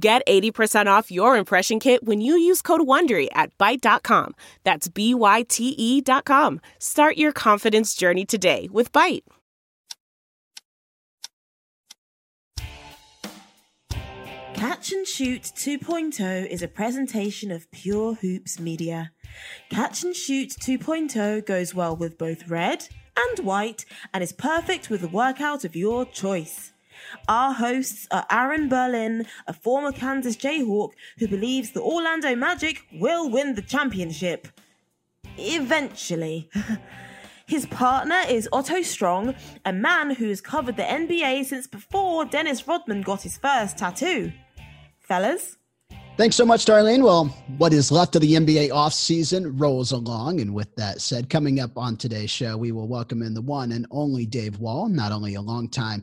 Get 80% off your impression kit when you use code WONDERY at Byte.com. That's BYTE.com. Start your confidence journey today with Byte. Catch and Shoot 2.0 is a presentation of Pure Hoops Media. Catch and Shoot 2.0 goes well with both red and white and is perfect with the workout of your choice. Our hosts are Aaron Berlin, a former Kansas Jayhawk who believes the Orlando Magic will win the championship. Eventually. His partner is Otto Strong, a man who has covered the NBA since before Dennis Rodman got his first tattoo. Fellas? Thanks so much, Darlene. Well, what is left of the NBA offseason rolls along. And with that said, coming up on today's show, we will welcome in the one and only Dave Wall, not only a longtime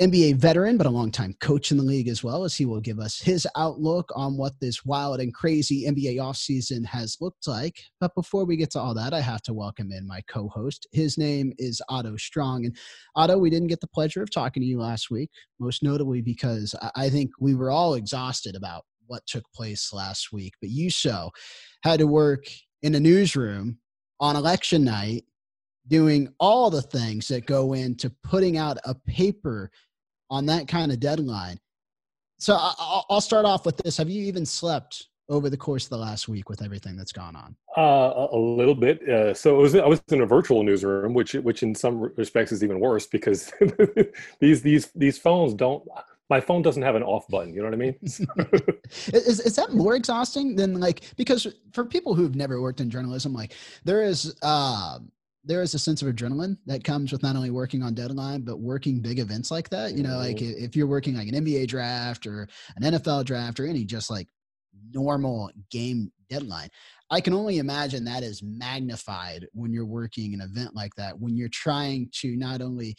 NBA veteran, but a longtime coach in the league as well, as he will give us his outlook on what this wild and crazy NBA offseason has looked like. But before we get to all that, I have to welcome in my co-host. His name is Otto Strong. And Otto, we didn't get the pleasure of talking to you last week, most notably because I think we were all exhausted about what took place last week. But you so had to work in a newsroom on election night doing all the things that go into putting out a paper on that kind of deadline. So I'll start off with this. Have you even slept over the course of the last week with everything that's gone on? A little bit. So I was in a virtual newsroom, which in some respects is even worse because these phones don't. My phone doesn't have an off button. You know what I mean? So. Is that more exhausting than because for people who've never worked in journalism, there is a sense of adrenaline that comes with not only working on deadline, but working big events like that. You know, like if you're working like an NBA draft or an NFL draft or any just like normal game deadline, I can only imagine that is magnified when you're working an event like that, when you're trying to not only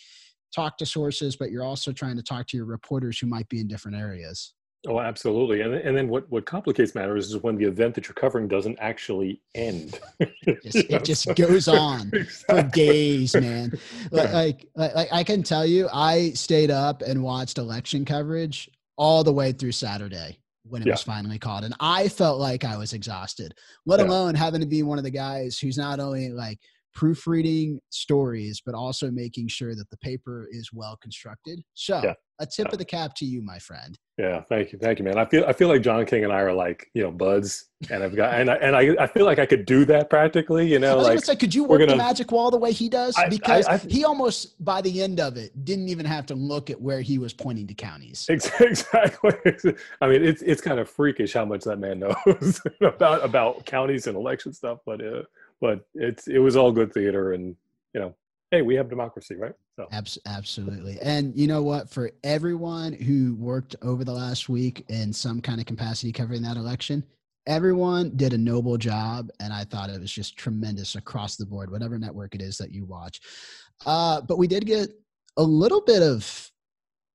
talk to sources, but you're also trying to talk to your reporters who might be in different areas. Oh, absolutely. And then what complicates matters is when the event that you're covering doesn't actually end. It just goes on exactly. For days, man. Like I can tell you, I stayed up and watched election coverage all the way through Saturday when it was finally called. And I felt like I was exhausted, let alone having to be one of the guys who's not only like proofreading stories, but also making sure that the paper is well constructed. So a tip of the cap to you, my friend. Yeah. Thank you. Thank you, man. I feel like John King and I are like, you know, buds, and I've got, and I feel like I could do that practically, you know, could you work the Magic Wall the way he does? Because he almost by the end of it, didn't even have to look at where he was pointing to counties. Exactly. I mean, it's kind of freakish how much that man knows about counties and election stuff, but it was all good theater, and you know, hey, we have democracy, right? So absolutely. And you know what? For everyone who worked over the last week in some kind of capacity covering that election, everyone did a noble job, and I thought it was just tremendous across the board, whatever network it is that you watch. But we did get a little bit of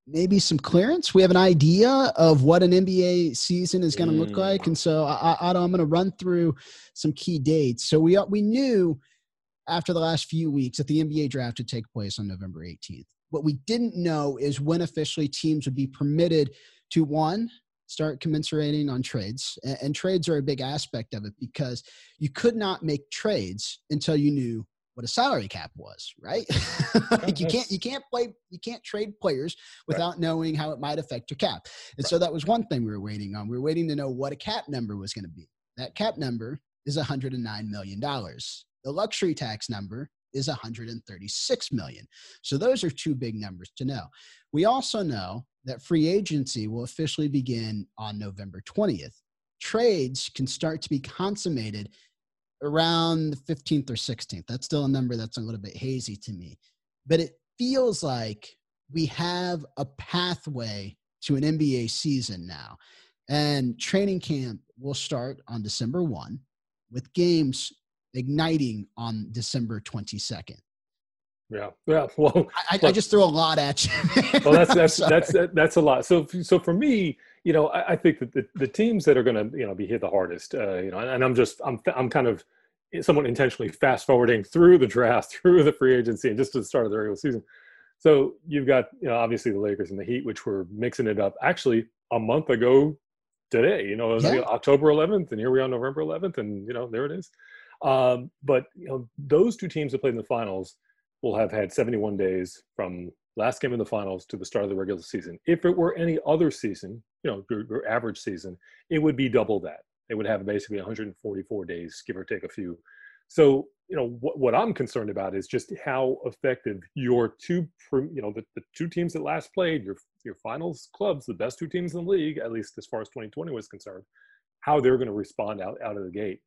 maybe some clearance. We have an idea of what an NBA season is going to look like. And so I'm going to run through some key dates. So we knew after the last few weeks that the NBA draft would take place on November 18th. What we didn't know is when officially teams would be permitted to, one, start commensurating on trades. And trades are a big aspect of it because you could not make trades until you knew what a salary cap was, right? Like you can't trade players without knowing how it might affect your cap. And so that was one thing we were waiting on. We were waiting to know what a cap number was going to be. That cap number is $109 million. The luxury tax number is $136 million. So those are two big numbers to know. We also know that free agency will officially begin on November 20th. Trades can start to be consummated around the 15th or 16th. That's still a number that's a little bit hazy to me. But it feels like we have a pathway to an NBA season now. And training camp will start on December 1 with games igniting on December 22nd. Yeah. Yeah. Well, I just throw a lot at you. Well, that's a lot. So for me, you know, I think that the teams that are going to, you know, be hit the hardest, you know, and I'm kind of somewhat intentionally fast forwarding through the draft, through the free agency, and just to the start of the regular season. So you've got, you know, obviously the Lakers and the Heat, which were mixing it up actually a month ago today, you know, it was like October 11th and here we are November 11th and, you know, there it is. But, you know, those two teams that played in the finals will have had 71 days from last game in the finals to the start of the regular season. If it were any other season, you know, your average season, it would be double that. They would have basically 144 days, give or take a few. So, you know, what I'm concerned about is just how effective your two, you know, the two teams that last played, your finals clubs, the best two teams in the league, at least as far as 2020 was concerned, how they're going to respond out of the gate.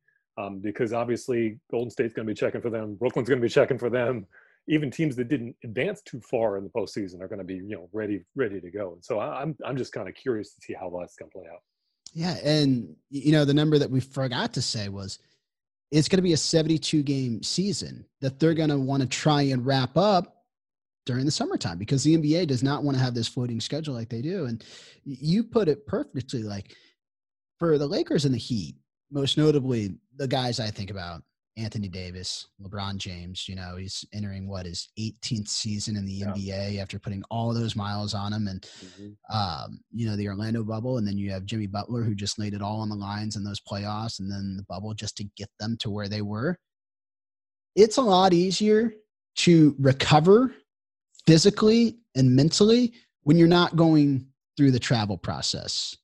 Because obviously Golden State's going to be checking for them. Brooklyn's going to be checking for them. Even teams that didn't advance too far in the postseason are going to be, you know, ready to go. And so I'm just kind of curious to see how that's going to play out. Yeah. And, you know, the number that we forgot to say was it's going to be a 72-game season that they're going to want to try and wrap up during the summertime because the NBA does not want to have this floating schedule like they do. And you put it perfectly, like for the Lakers and the Heat, most notably the guys I think about, Anthony Davis, LeBron James, you know, he's entering what his 18th season in the NBA after putting all those miles on him and, you know, the Orlando bubble. And then you have Jimmy Butler who just laid it all on the lines in those playoffs and then the bubble just to get them to where they were. It's a lot easier to recover physically and mentally when you're not going through the travel process.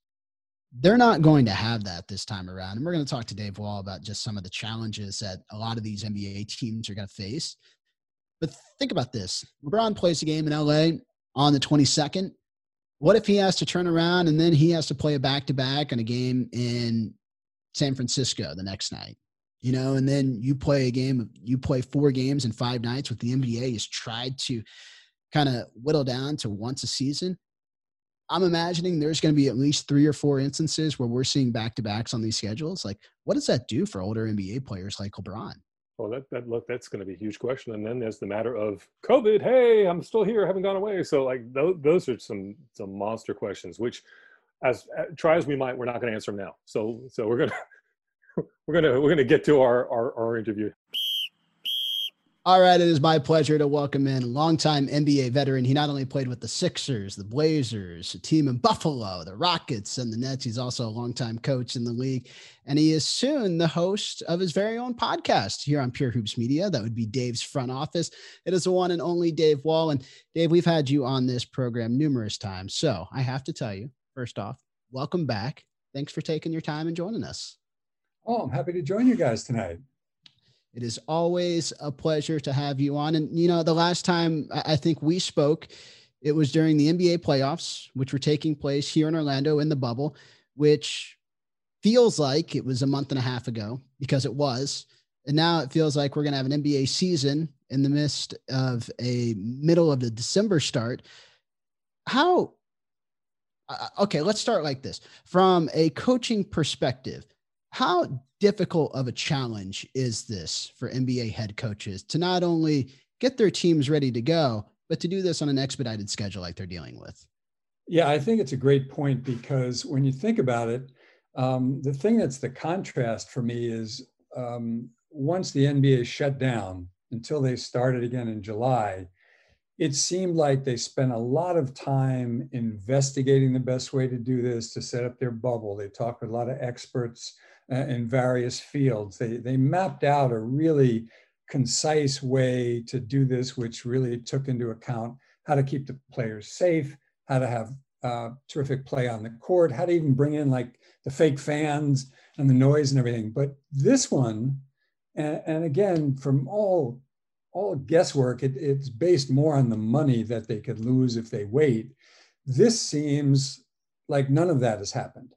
They're not going to have that this time around. And we're going to talk to Dave Wall about just some of the challenges that a lot of these NBA teams are going to face. But think about this. LeBron plays a game in LA on the 22nd. What if he has to turn around and then he has to play a back-to-back and a game in San Francisco the next night? You know, and then you play 4 games in 5 nights with the NBA has tried to kind of whittle down to once a season. I'm imagining there's going to be at least 3 or 4 instances where we're seeing back-to-backs on these schedules. Like, what does that do for older NBA players like LeBron? Well, that's going to be a huge question. And then there's the matter of COVID. Hey, I'm still here. I haven't gone away. So, like, those are some monster questions, which as we might, we're not going to answer them now. So we're going to get to our interview. All right, it is my pleasure to welcome in longtime NBA veteran. He not only played with the Sixers, the Blazers, a team in Buffalo, the Rockets, and the Nets. He's also a longtime coach in the league, and he is soon the host of his very own podcast here on Pure Hoops Media. That would be Dave's Front Office. It is the one and only Dave Wall. And Dave, we've had you on this program numerous times, so I have to tell you, first off, welcome back. Thanks for taking your time and joining us. Oh, I'm happy to join you guys tonight. It is always a pleasure to have you on. And, you know, the last time I think we spoke, it was during the NBA playoffs, which were taking place here in Orlando in the bubble, which feels like it was a month and a half ago because it was. And now it feels like we're going to have an NBA season in the midst of a middle of the December start. Okay, let's start like this. From a coaching perspective, how difficult of a challenge is this for NBA head coaches to not only get their teams ready to go, but to do this on an expedited schedule like they're dealing with? Yeah, I think it's a great point because when you think about it, the thing that's the contrast for me is once the NBA shut down until they started again in July, it seemed like they spent a lot of time investigating the best way to do this, to set up their bubble. They talked with a lot of experts in various fields. They mapped out a really concise way to do this, which really took into account how to keep the players safe, how to have terrific play on the court, how to even bring in like the fake fans and the noise and everything. But this one, and again, from all guesswork, it's based more on the money that they could lose if they wait. This seems like none of that has happened.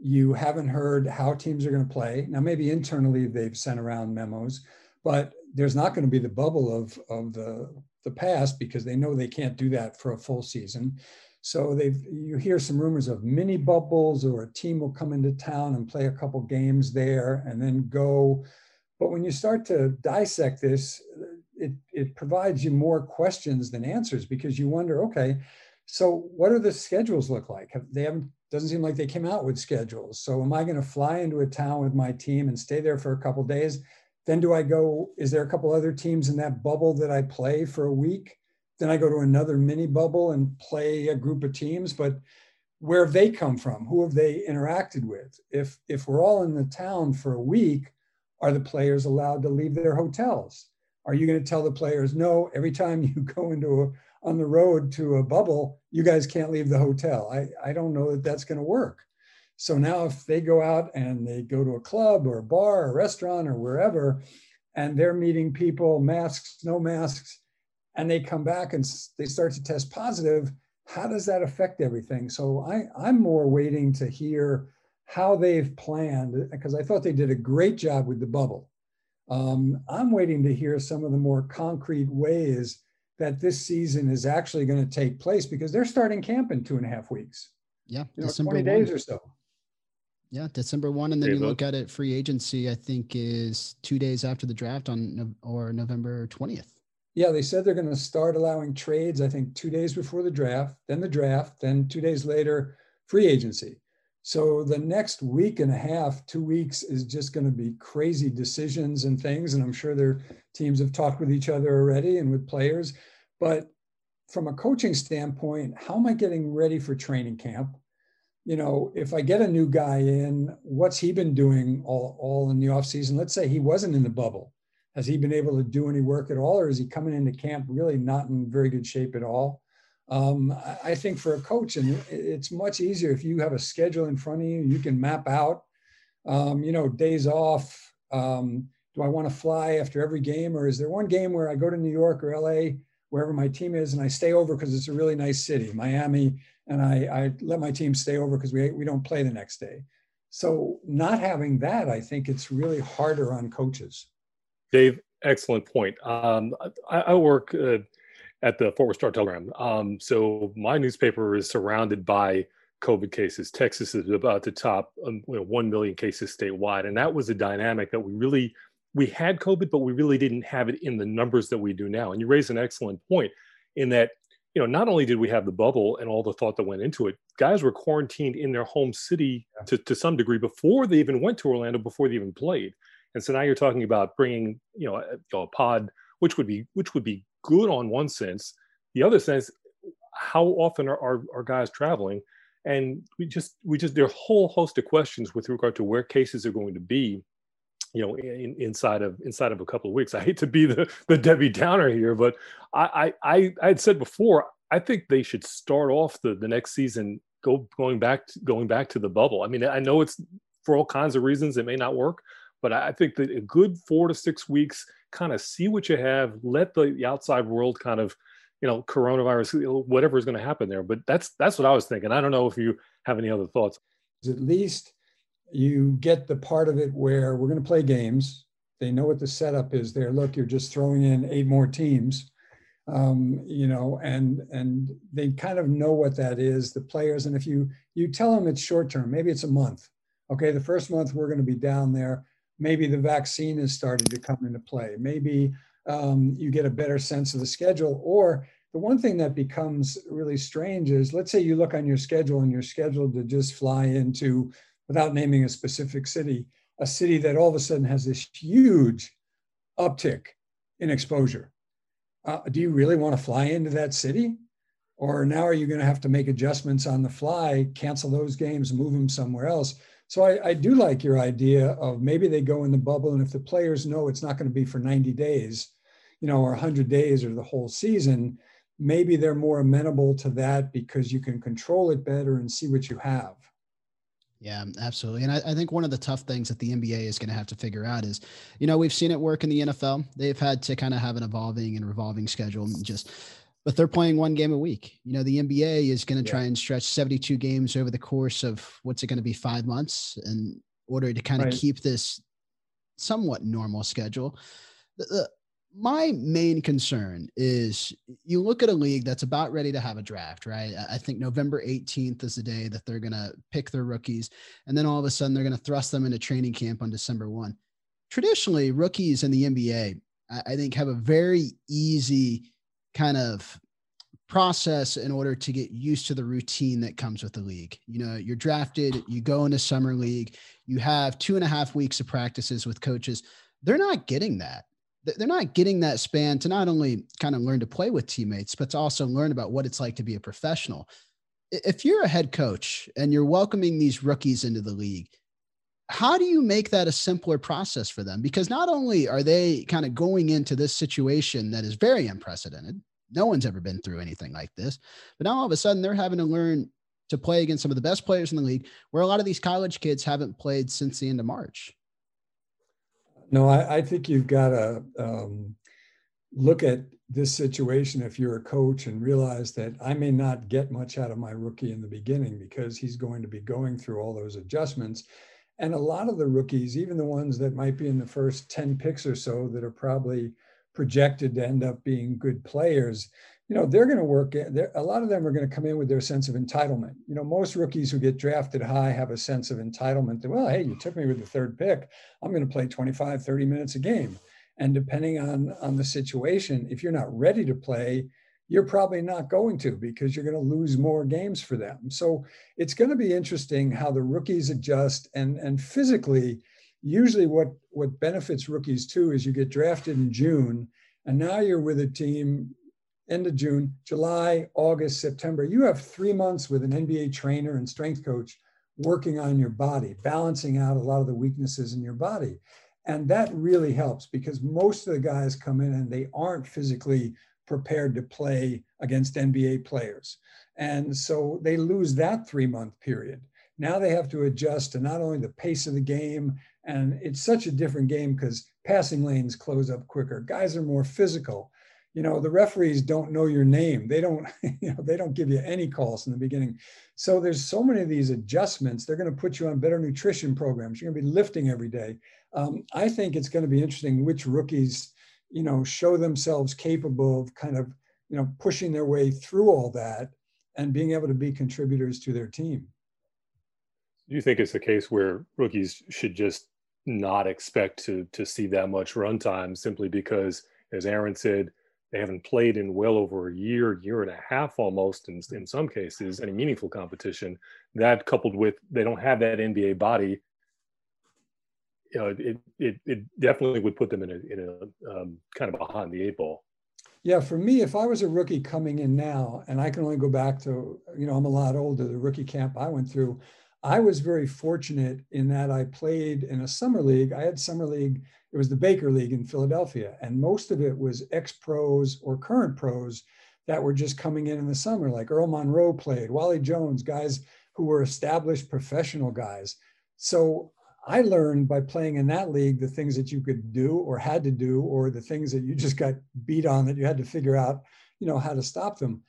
You haven't heard how teams are going to play. Now, maybe internally they've sent around memos, but there's not going to be the bubble of the past because they know they can't do that for a full season. So you hear some rumors of mini bubbles, or a team will come into town and play a couple games there and then go. But when you start to dissect this, it provides you more questions than answers, because you wonder, okay, so what do the schedules look like? Doesn't seem like they came out with schedules. So am I going to fly into a town with my team and stay there for a couple of days? Then do I go, is there a couple other teams in that bubble that I play for a week? Then I go to another mini bubble and play a group of teams, but where have they come from? Who have they interacted with? If we're all in the town for a week, are the players allowed to leave their hotels? Are you going to tell the players, no, every time you go on the road to a bubble, you guys can't leave the hotel? I don't know that that's going to work. So now if they go out and they go to a club or a bar or a restaurant or wherever, and they're meeting people, masks, no masks, and they come back and they start to test positive, how does that affect everything? So I'm more waiting to hear how they've planned, because I thought they did a great job with the bubble. I'm waiting to hear some of the more concrete ways that this season is actually going to take place, because they're starting camp in 2.5 weeks. Yeah, you know, December 20 days or so. Yeah, December 1. And then you look at it, free agency, I think, is 2 days after the draft or November 20th. Yeah, they said they're going to start allowing trades, I think, 2 days before the draft, then 2 days later, free agency. So the next week and a half, 2 weeks is just going to be crazy decisions and things. And I'm sure their teams have talked with each other already and with players. But from a coaching standpoint, how am I getting ready for training camp? You know, if I get a new guy in, what's he been doing all in the offseason? Let's say he wasn't in the bubble. Has he been able to do any work at all, or is he coming into camp really not in very good shape at all? I think for a coach, and it's much easier if you have a schedule in front of you, you can map out, you know, days off. Do I want to fly after every game, or is there one game where I go to New York or LA, wherever my team is, and I stay over because it's a really nice city, Miami, and I let my team stay over because we don't play the next day. So not having that, I think it's really harder on coaches. Dave, excellent point. I work at the Fort Worth Star-Telegram. So my newspaper is surrounded by COVID cases. Texas is about to top 1 million cases statewide. And that was a dynamic that we had COVID, but we really didn't have it in the numbers that we do now. And you raise an excellent point in that, you know, not only did we have the bubble and all the thought that went into it, guys were quarantined in their home city to some degree before they even went to Orlando, before they even played. And so now you're talking about bringing, you know, a pod, which would be good on one sense. The other sense, how often are guys traveling? And we just there are a whole host of questions with regard to where cases are going to be, you know, inside of a couple of weeks. I hate to be the Debbie Downer here, but I had said before, I think they should start off the next season going back to the bubble. I mean, I know it's for all kinds of reasons it may not work. But I think that a good 4 to 6 weeks, kind of see what you have, let the outside world kind of, you know, coronavirus, whatever is going to happen there. But that's what I was thinking. I don't know if you have any other thoughts. At least you get the part of it where we're going to play games. They know what the setup is there. Look, you're just throwing in 8 more teams, you know, and they kind of know what that is, the players. And if you tell them it's short term, maybe it's a month. Okay, the first month we're going to be down there. Maybe the vaccine is starting to come into play. Maybe you get a better sense of the schedule. Or the one thing that becomes really strange is, let's say you look on your schedule and you're scheduled to just fly into, without naming a specific city, a city that all of a sudden has this huge uptick in exposure. Do you really want to fly into that city? Or now are you going to have to make adjustments on the fly, cancel those games, move them somewhere else? So I do like your idea of maybe they go in the bubble, and if the players know it's not going to be for 90 days, you know, or 100 days or the whole season, maybe they're more amenable to that because you can control it better and see what you have. Yeah, absolutely. And I think one of the tough things that the NBA is going to have to figure out is, you know, we've seen it work in the NFL. They've had to kind of have an evolving and revolving schedule and just – but they're playing 1 game a week. You know, the NBA is going to try and stretch 72 games over the course of what's it going to be, 5 months, in order to kind of keep this somewhat normal schedule. The My main concern is you look at a league that's about ready to have a draft, right? I think November 18th is the day that they're going to pick their rookies. And then all of a sudden they're going to thrust them into training camp on December 1. Traditionally, rookies in the NBA, I think, have a very easy kind of process in order to get used to the routine that comes with the league. You know, you're drafted, you go into summer league, you have 2.5 weeks of practices with coaches. They're not getting that. They're not getting that span to not only kind of learn to play with teammates, but to also learn about what it's like to be a professional. If you're a head coach and you're welcoming these rookies into the league, how do you make that a simpler process for them? Because not only are they kind of going into this situation that is very unprecedented, no one's ever been through anything like this, but now all of a sudden they're having to learn to play against some of the best players in the league, where a lot of these college kids haven't played since the end of March. No, I think you've got to look at this situation if you're a coach and realize that I may not get much out of my rookie in the beginning because he's going to be going through all those adjustments. And a lot of the rookies, even the ones that might be in the first 10 picks or so that are probably projected to end up being good players, you know, they're going to work. A lot of them are going to come in with their sense of entitlement. You know, most rookies who get drafted high have a sense of entitlement that, well, hey, you took me with the third pick. I'm going to play 25, 30 minutes a game. And depending on the situation, if you're not ready to play, you're probably not going to, because you're going to lose more games for them. So it's going to be interesting how the rookies adjust. And physically, usually what benefits rookies too is you get drafted in June, and now you're with a team end of June, July, August, September. You have 3 months with an NBA trainer and strength coach working on your body, balancing out a lot of the weaknesses in your body. And that really helps, because most of the guys come in and they aren't physically prepared to play against NBA players. And so they lose that 3 month period. Now they have to adjust to not only the pace of the game, and it's such a different game because passing lanes close up quicker. Guys are more physical. You know, the referees don't know your name. They don't, you know, they don't give you any calls in the beginning. So there's so many of these adjustments. They're going to put you on better nutrition programs. You're going to be lifting every day. I think it's going to be interesting which rookies, you know, show themselves capable of kind of, you know, pushing their way through all that and being able to be contributors to their team. Do you think it's the case where rookies should just not expect to see that much run time, simply because, as Aaron said, they haven't played in well over a year, year and a half almost, in some cases, any meaningful competition? That, coupled with they don't have that NBA body, you know, it definitely would put them in a kind of behind the eight ball. Yeah, for me, if I was a rookie coming in now, and I can only go back to, you know, I'm a lot older, the rookie camp I went through, I was very fortunate in that I played in a summer league. I had summer league. It was the Baker League in Philadelphia. And most of it was ex-pros or current pros that were just coming in the summer, like Earl Monroe played, Wally Jones, guys who were established professional guys. So I learned by playing in that league the things that you could do or had to do, or the things that you just got beat on that you had to figure out, you know, how to stop them.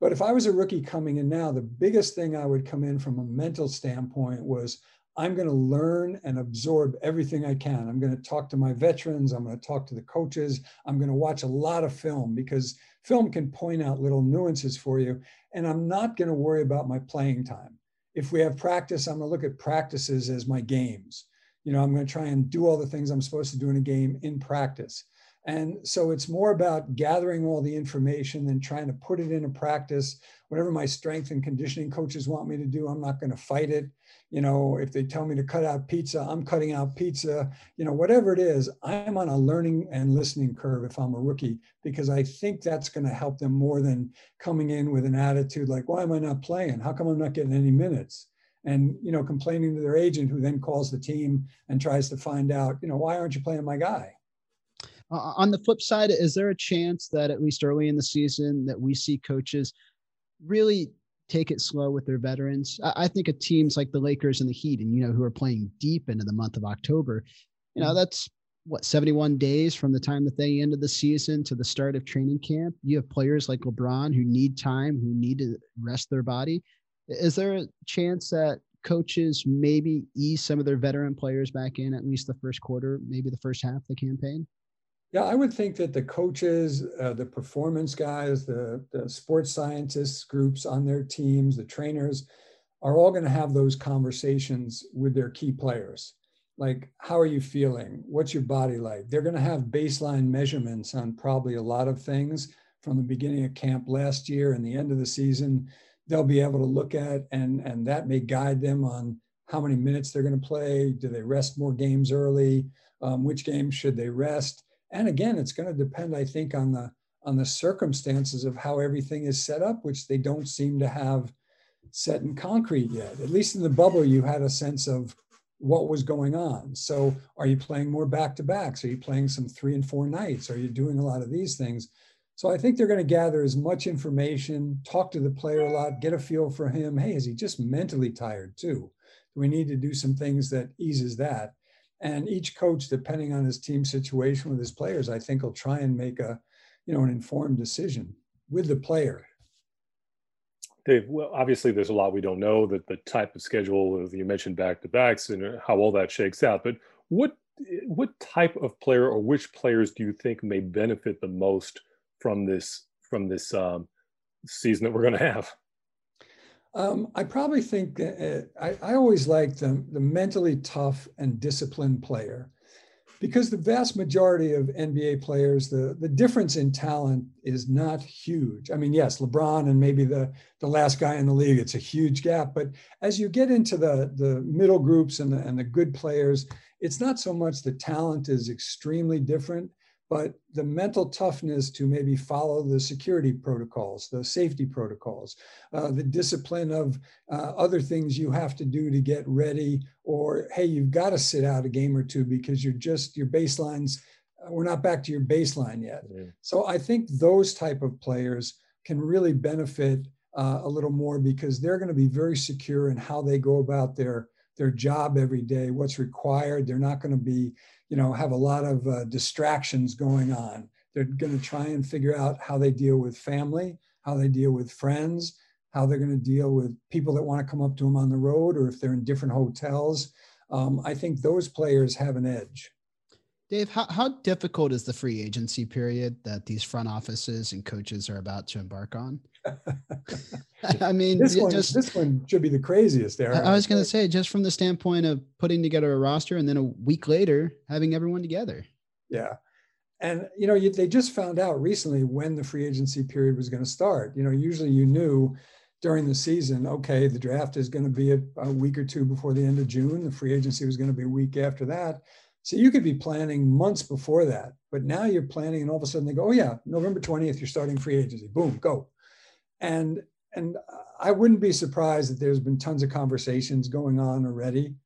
But if I was a rookie coming in now, the biggest thing I would come in from a mental standpoint was, I'm going to learn and absorb everything I can. I'm going to talk to my veterans. I'm going to talk to the coaches. I'm going to watch a lot of film, because film can point out little nuances for you. And I'm not going to worry about my playing time. If we have practice, I'm going to look at practices as my games. You know, I'm going to try and do all the things I'm supposed to do in a game in practice. And so it's more about gathering all the information than trying to put it into practice. Whatever my strength and conditioning coaches want me to do, I'm not going to fight it. You know, if they tell me to cut out pizza, I'm cutting out pizza. You know, whatever it is, I'm on a learning and listening curve if I'm a rookie, because I think that's going to help them more than coming in with an attitude like, why am I not playing? How come I'm not getting any minutes? And, you know, complaining to their agent, who then calls the team and tries to find out, you know, why aren't you playing my guy? On the flip side, is there a chance that at least early in the season that we see coaches really take it slow with their veterans? I think of teams like the Lakers and the Heat, and, you know, who are playing deep into the month of October. You know, that's what, 71 days from the time that they ended the season to the start of training camp. You have players like LeBron who need time, who need to rest their body. Is there a chance that coaches maybe ease some of their veteran players back in at least the first quarter, maybe the first half of the campaign? Yeah, I would think that the coaches, the performance guys, the sports scientists groups on their teams, the trainers, are all going to have those conversations with their key players. Like, how are you feeling? What's your body like? They're going to have baseline measurements on probably a lot of things from the beginning of camp last year and the end of the season. They'll be able to look at, and that may guide them on how many minutes they're going to play. Do they rest more games early? Which games should they rest? And again, it's going to depend, I think, on the circumstances of how everything is set up, which they don't seem to have set in concrete yet. At least in the bubble, you had a sense of what was going on. So are you playing more back-to-backs? Are you playing some 3 and 4 nights? Are you doing a lot of these things? So I think they're going to gather as much information, talk to the player a lot, get a feel for him. Hey, is he just mentally tired too? Do we need to do some things that eases that? And each coach, depending on his team situation with his players, I think will try and make a, you know, an informed decision with the player. Dave, well, obviously there's a lot we don't know, that the type of schedule, as you mentioned, back-to-backs and how all that shakes out. But what type of player or which players do you think may benefit the most from this season that we're going to have? I probably think I always like the mentally tough and disciplined player, because the vast majority of NBA players, the difference in talent is not huge. I mean, yes, LeBron and maybe the last guy in the league, it's a huge gap. But as you get into the middle groups and the good players, it's not so much the talent is extremely different, but the mental toughness to maybe follow the security protocols, the safety protocols, the discipline of other things you have to do to get ready, or, hey, you've got to sit out a game or two because you're just, your baselines, we're not back to your baseline yet. Yeah. So I think those type of players can really benefit a little more, because they're going to be very secure in how they go about their job every day, what's required. They're not going to be, you know, have a lot of distractions going on. They're going to try and figure out how they deal with family, how they deal with friends, how they're going to deal with people that want to come up to them on the road, or if they're in different hotels. I think those players have an edge. Dave, how difficult is the free agency period that these front offices and coaches are about to embark on? I mean, this one should be the craziest there. I was going to say, just from the standpoint of putting together a roster and then a week later having everyone together. Yeah. And, you know, they just found out recently when the free agency period was going to start. You know, usually you knew during the season, okay, the draft is going to be a week or two before the end of June. The free agency was going to be a week after that. So you could be planning months before that, but now you're planning and all of a sudden they go, oh yeah, November 20th, you're starting free agency. Boom, go. And I wouldn't be surprised that there's been tons of conversations going on already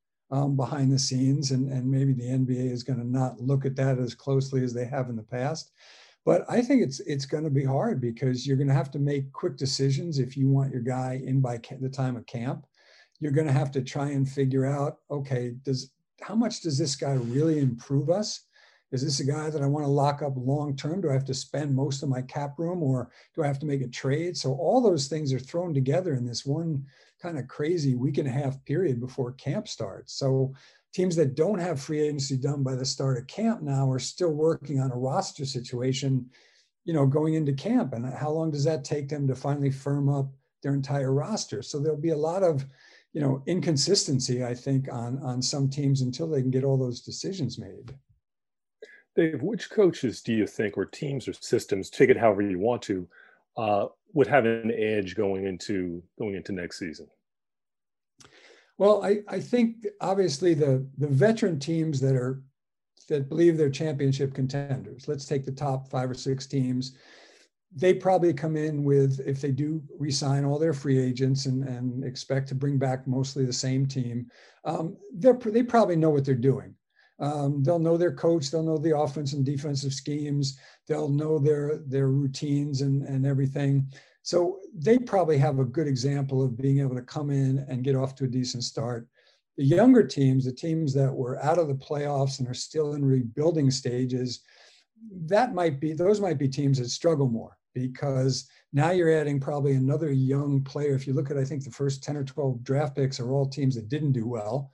behind the scenes, and maybe the NBA is going to not look at that as closely as they have in the past. But I think it's going to be hard, because you're going to have to make quick decisions if you want your guy in by the time of camp. You're going to have to try and figure out, okay, how much does this guy really improve us? Is this a guy that I want to lock up long-term? Do I have to spend most of my cap room, or do I have to make a trade? So all those things are thrown together in this one kind of crazy 1.5 week period before camp starts. So teams that don't have free agency done by the start of camp now are still working on a roster situation, you know, going into camp. And how long does that take them to finally firm up their entire roster? So there'll be a lot of, you know, inconsistency, I think, on some teams until they can get all those decisions made. Dave, which coaches do you think, or teams or systems, take it however you want to, would have an edge going into next season? Well, I think obviously the veteran teams that believe they're championship contenders, let's take the top 5 or 6 teams, they probably come in with, if they do re-sign all their free agents and expect to bring back mostly the same team, they probably know what they're doing. They'll know their coach, they'll know the offense and defensive schemes, they'll know their routines and everything. So they probably have a good example of being able to come in and get off to a decent start. The younger teams, the teams that were out of the playoffs and are still in rebuilding stages, those might be teams that struggle more, because now you're adding probably another young player. If you look at, I think the first 10 or 12 draft picks are all teams that didn't do well.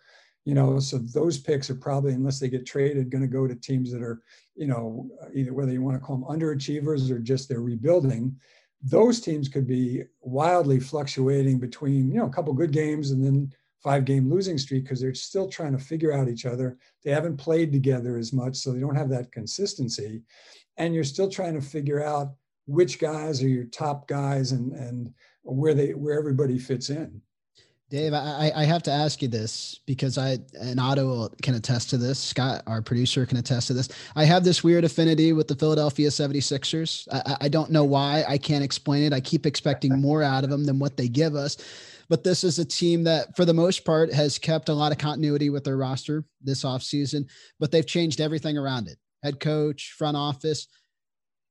you know, so those picks are probably, unless they get traded, going to go to teams that are, you know, either whether you want to call them underachievers or just they're rebuilding. Those teams could be wildly fluctuating between, you know, a couple good games and then 5-game losing streak because they're still trying to figure out each other. They haven't played together as much, so they don't have that consistency. And you're still trying to figure out which guys are your top guys and where everybody fits in. Dave, I have to ask you this because and Otto can attest to this. Scott, our producer, can attest to this. I have this weird affinity with the Philadelphia 76ers. I don't know why. I can't explain it. I keep expecting more out of them than what they give us. But this is a team that, for the most part, has kept a lot of continuity with their roster this offseason, but they've changed everything around it. Head coach, front office.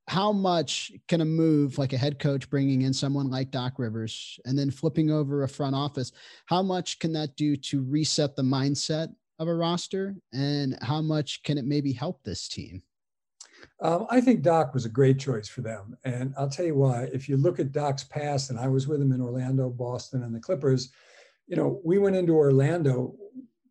How much can a move like a head coach bringing in someone like Doc Rivers and then flipping over a front office, how much can that do to reset the mindset of a roster, and how much can it maybe help this team? I think Doc was a great choice for them. And I'll tell you why. If you look at Doc's past, and I was with him in Orlando, Boston, and the Clippers, you know, we went into Orlando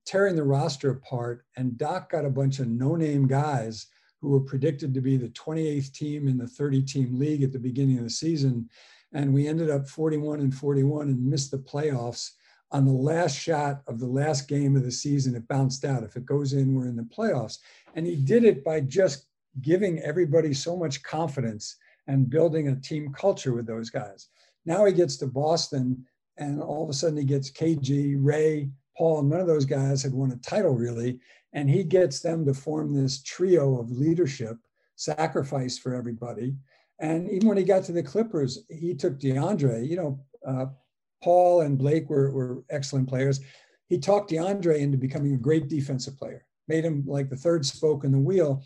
tearing the roster apart, and Doc got a bunch of no-name guys who were predicted to be the 28th team in the 30-team league at the beginning of the season. And we ended up 41-41 and missed the playoffs. On the last shot of the last game of the season, it bounced out. If it goes in, we're in the playoffs. And he did it by just giving everybody so much confidence and building a team culture with those guys. Now he gets to Boston, and all of a sudden he gets KG, Ray, Paul, none of those guys had won a title really. And he gets them to form this trio of leadership, sacrifice for everybody. And even when he got to the Clippers, he took DeAndre, you know, Paul and Blake were excellent players. He talked DeAndre into becoming a great defensive player, made him like the third spoke in the wheel.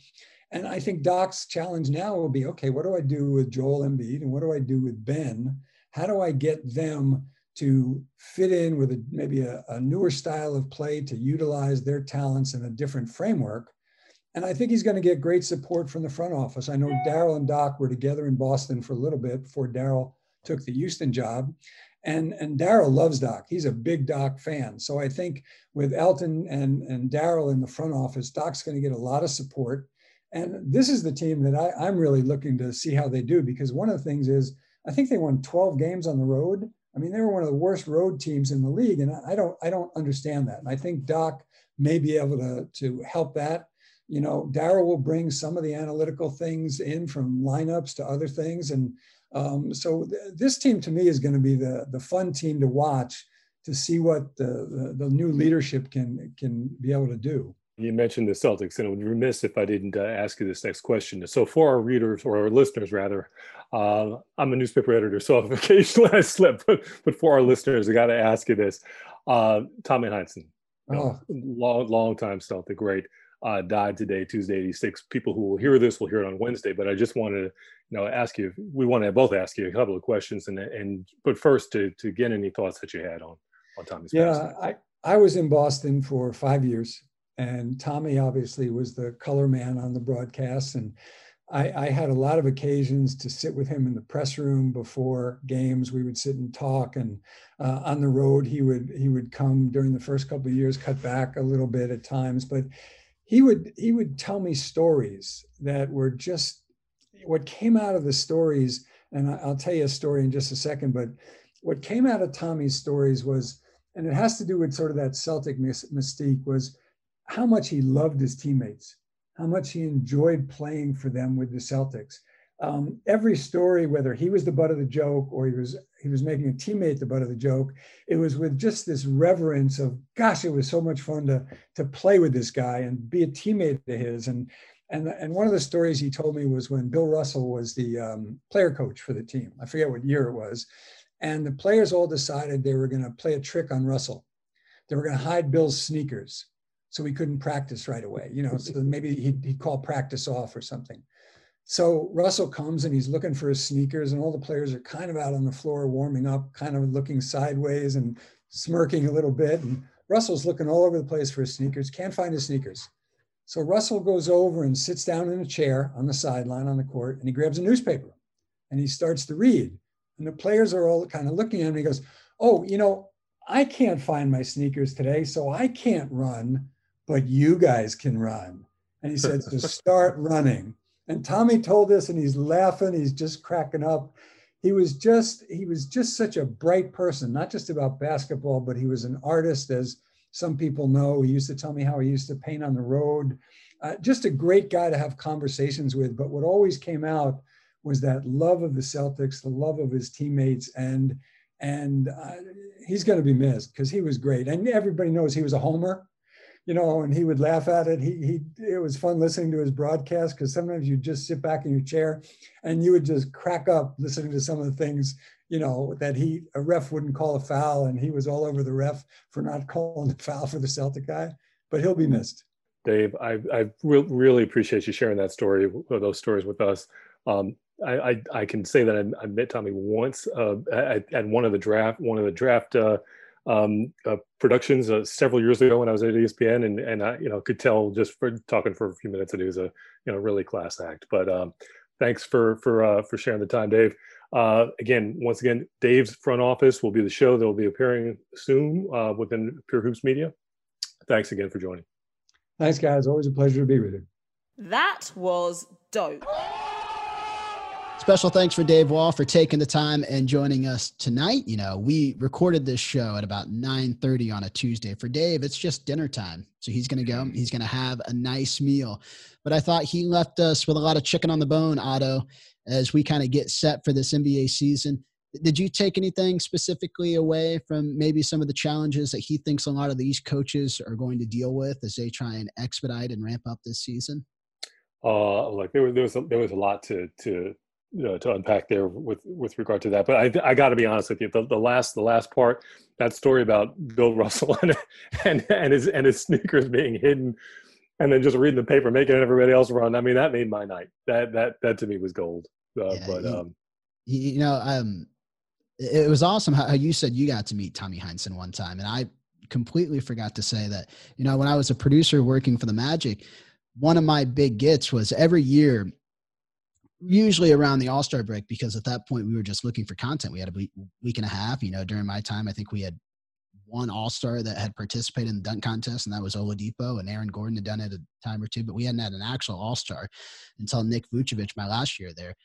And I think Doc's challenge now will be, okay, what do I do with Joel Embiid? And what do I do with Ben? How do I get them to fit in with maybe a newer style of play, to utilize their talents in a different framework? And I think he's going to get great support from the front office. I know Daryl and Doc were together in Boston for a little bit before Daryl took the Houston job. And Daryl loves Doc. He's a big Doc fan. So I think with Elton and Daryl in the front office, Doc's going to get a lot of support. And this is the team that I'm really looking to see how they do, because one of the things is I think they won 12 games on the road. I mean, they were one of the worst road teams in the league, and I don't understand that. And I think Doc may be able to help that. You know, Daryl will bring some of the analytical things in from lineups to other things. And so this team to me is going to be the fun team to watch, to see what the new leadership can be able to do. You mentioned the Celtics, and it would be remiss if I didn't ask you this next question. So for our readers, or our listeners rather, I'm a newspaper editor, so occasionally I slip, but for our listeners, I got to ask you this. Tommy Heinsohn, long-time Celtic, great, died today, Tuesday, 86. People who will hear this will hear it on Wednesday, but I just wanted to ask you, we want to both ask you a couple of questions, but first to get any thoughts that you had on Tommy's past. I was in Boston for 5 years. And Tommy obviously was the color man on the broadcast. And I had a lot of occasions to sit with him in the press room before games. We would sit and talk, and on the road, he would come during the first couple of years, cut back a little bit at times, but he would tell me stories that were just what came out of the stories. And I'll tell you a story in just a second, but what came out of Tommy's stories was, and it has to do with sort of that Celtic mystique, was how much he loved his teammates, how much he enjoyed playing for them with the Celtics. Every story, whether he was the butt of the joke or he was making a teammate the butt of the joke, it was with just this reverence of, gosh, it was so much fun to play with this guy and be a teammate of his. And one of the stories he told me was when Bill Russell was the player coach for the team. I forget what year it was. And the players all decided they were going to play a trick on Russell. They were going to hide Bill's sneakers, so he couldn't practice right away, so maybe he'd call practice off or something. So Russell comes and he's looking for his sneakers, and all the players are kind of out on the floor warming up, kind of looking sideways and smirking a little bit. And Russell's looking all over the place for his sneakers, can't find his sneakers. So Russell goes over and sits down in a chair on the sideline on the court, and he grabs a newspaper and he starts to read. And the players are all kind of looking at him, and he goes, oh, I can't find my sneakers today, so I can't run, but you guys can run. And he said, so start running. And Tommy told this and he's laughing. He's just cracking up. He was just such a bright person, not just about basketball, but he was an artist, as some people know. He used to tell me how he used to paint on the road. Just a great guy to have conversations with. But what always came out was that love of the Celtics, the love of his teammates. And he's going to be missed because he was great. And everybody knows he was a homer, you know, and he would laugh at it. It was fun listening to his broadcast because sometimes you just sit back in your chair and you would just crack up listening to some of the things, you know, that a ref wouldn't call a foul, and he was all over the ref for not calling the foul for the Celtic guy. But he'll be missed. Dave, I really appreciate you sharing that story, or those stories, with us. I can say that I met Tommy once at one of the draft productions several years ago when I was at ESPN, and I, you know, could tell just for talking for a few minutes that he was a, you know, really class act. But thanks for sharing the time, Dave. Once again, Dave's front office will be the show that will be appearing soon within Pure Hoops Media. Thanks again for joining. Thanks, guys. Always a pleasure to be with you. That was dope. Special thanks for Dave Wall for taking the time and joining us tonight. You know, we recorded this show at about 9:30 on a Tuesday. For Dave, it's just dinner time. So he's going to go. He's going to have a nice meal. But I thought he left us with a lot of chicken on the bone, Otto, as we kind of get set for this NBA season. Did you take anything specifically away from maybe some of the challenges that he thinks a lot of these coaches are going to deal with as they try and expedite and ramp up this season? There was a lot to unpack there with regard to that. But I got to be honest with you, the last part, that story about Bill Russell and his sneakers being hidden, and then just reading the paper, making everybody else run. I mean, that made my night. That to me was gold. It was awesome how you said you got to meet Tommy Heinsohn one time. And I completely forgot to say that, you know, when I was a producer working for the Magic, one of my big gets was every year, usually around the All-Star break, because at that point we were just looking for content. We had a week and a half, you know, during my time, I think we had one All-Star that had participated in the dunk contest, and that was Oladipo, and Aaron Gordon had done it a time or two, but we hadn't had an actual All-Star until Nick Vucevic my last year there.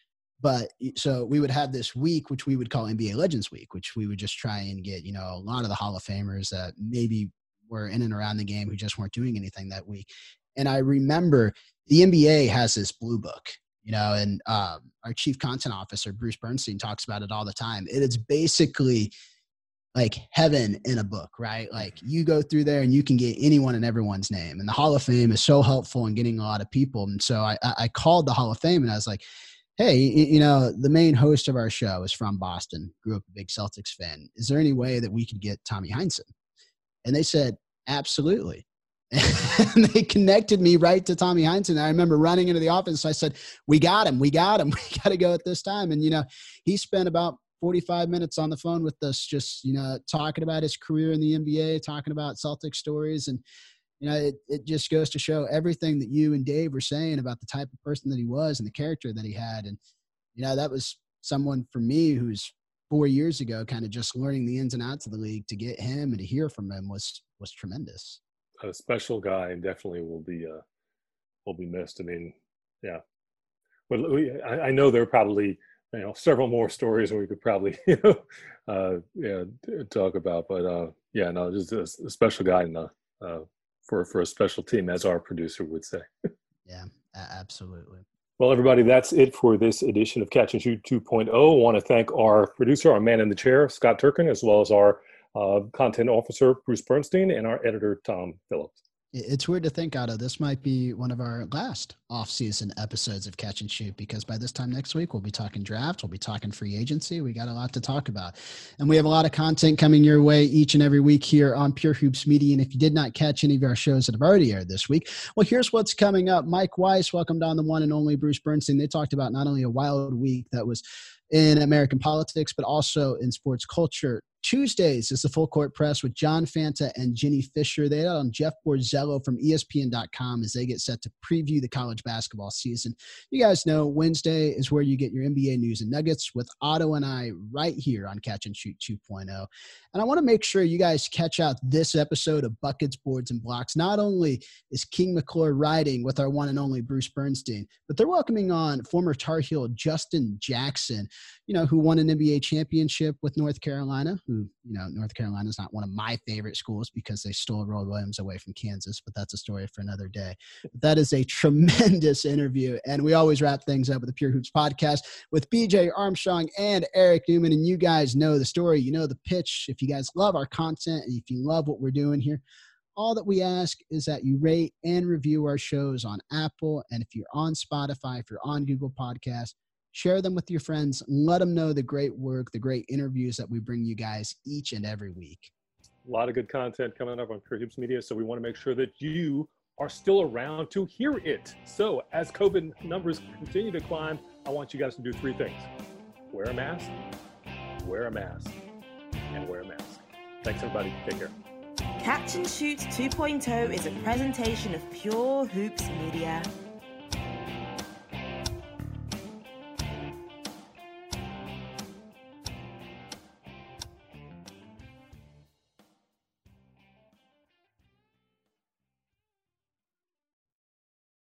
But so we would have this week, which we would call NBA Legends Week, which we would just try and get, you know, a lot of the Hall of Famers that maybe were in and around the game who just weren't doing anything that week. And I remember the NBA has this blue book, you know, and our chief content officer, Bruce Bernstein, talks about it all the time. It is basically like heaven in a book, right? Like you go through there and you can get anyone and everyone's name. And the Hall of Fame is so helpful in getting a lot of people. And so I called the Hall of Fame and I was like, hey, you know, the main host of our show is from Boston, grew up a big Celtics fan. Is there any way that we could get Tommy Heinsohn? And they said, absolutely. And they connected me right to Tommy Heinsohn. I remember running into the office. So I said, we got him. We got to go at this time. And, you know, he spent about 45 minutes on the phone with us, just, you know, talking about his career in the NBA, talking about Celtics stories. And, you know, it just goes to show everything that you and Dave were saying about the type of person that he was and the character that he had. And, you know, that was someone for me who's 4 years ago kind of just learning the ins and outs of the league. To get him and to hear from him was tremendous. A special guy, and definitely will be missed. I mean, yeah. But I know there are probably, you know, several more stories we could probably, you know, talk about. But, just a special guy and for a special team, as our producer would say. Yeah, absolutely. Well, everybody, that's it for this edition of Catch and Shoot 2.0. I want to thank our producer, our man in the chair, Scott Turkin, as well as our content officer, Bruce Bernstein, and our editor, Tom Phillips. It's weird to think, Otto, this might be one of our last off-season episodes of Catch and Shoot, because by this time next week, we'll be talking draft, we'll be talking free agency. We got a lot to talk about. And we have a lot of content coming your way each and every week here on Pure Hoops Media. And if you did not catch any of our shows that have already aired this week, well, here's what's coming up. Mike Weiss welcomed on the one and only Bruce Bernstein. They talked about not only a wild week that was in American politics, but also in sports culture. Tuesdays is the Full Court Press with John Fanta and Ginny Fisher. They had on Jeff Borzello from ESPN.com as they get set to preview the college basketball season. You guys know Wednesday is where you get your NBA news and nuggets with Otto and I right here on Catch and Shoot 2.0. And I want to make sure you guys catch out this episode of Buckets, Boards, and Blocks. Not only is King McClure riding with our one and only Bruce Bernstein, but they're welcoming on former Tar Heel Justin Jackson, you know, who won an NBA championship with North Carolina, you know, North Carolina is not one of my favorite schools because they stole Roy Williams away from Kansas, but that's a story for another day. But that is a tremendous interview. And we always wrap things up with the Pure Hoops podcast with BJ Armstrong and Eric Newman. And you guys know the story, you know the pitch. If you guys love our content and if you love what we're doing here, all that we ask is that you rate and review our shows on Apple. And if you're on Spotify, if you're on Google Podcasts, share them with your friends. Let them know the great work, the great interviews that we bring you guys each and every week. A lot of good content coming up on Pure Hoops Media, so we want to make sure that you are still around to hear it. So as COVID numbers continue to climb, I want you guys to do three things. Wear a mask, and wear a mask. Thanks, everybody. Take care. Catch and Shoot 2.0 is a presentation of Pure Hoops Media.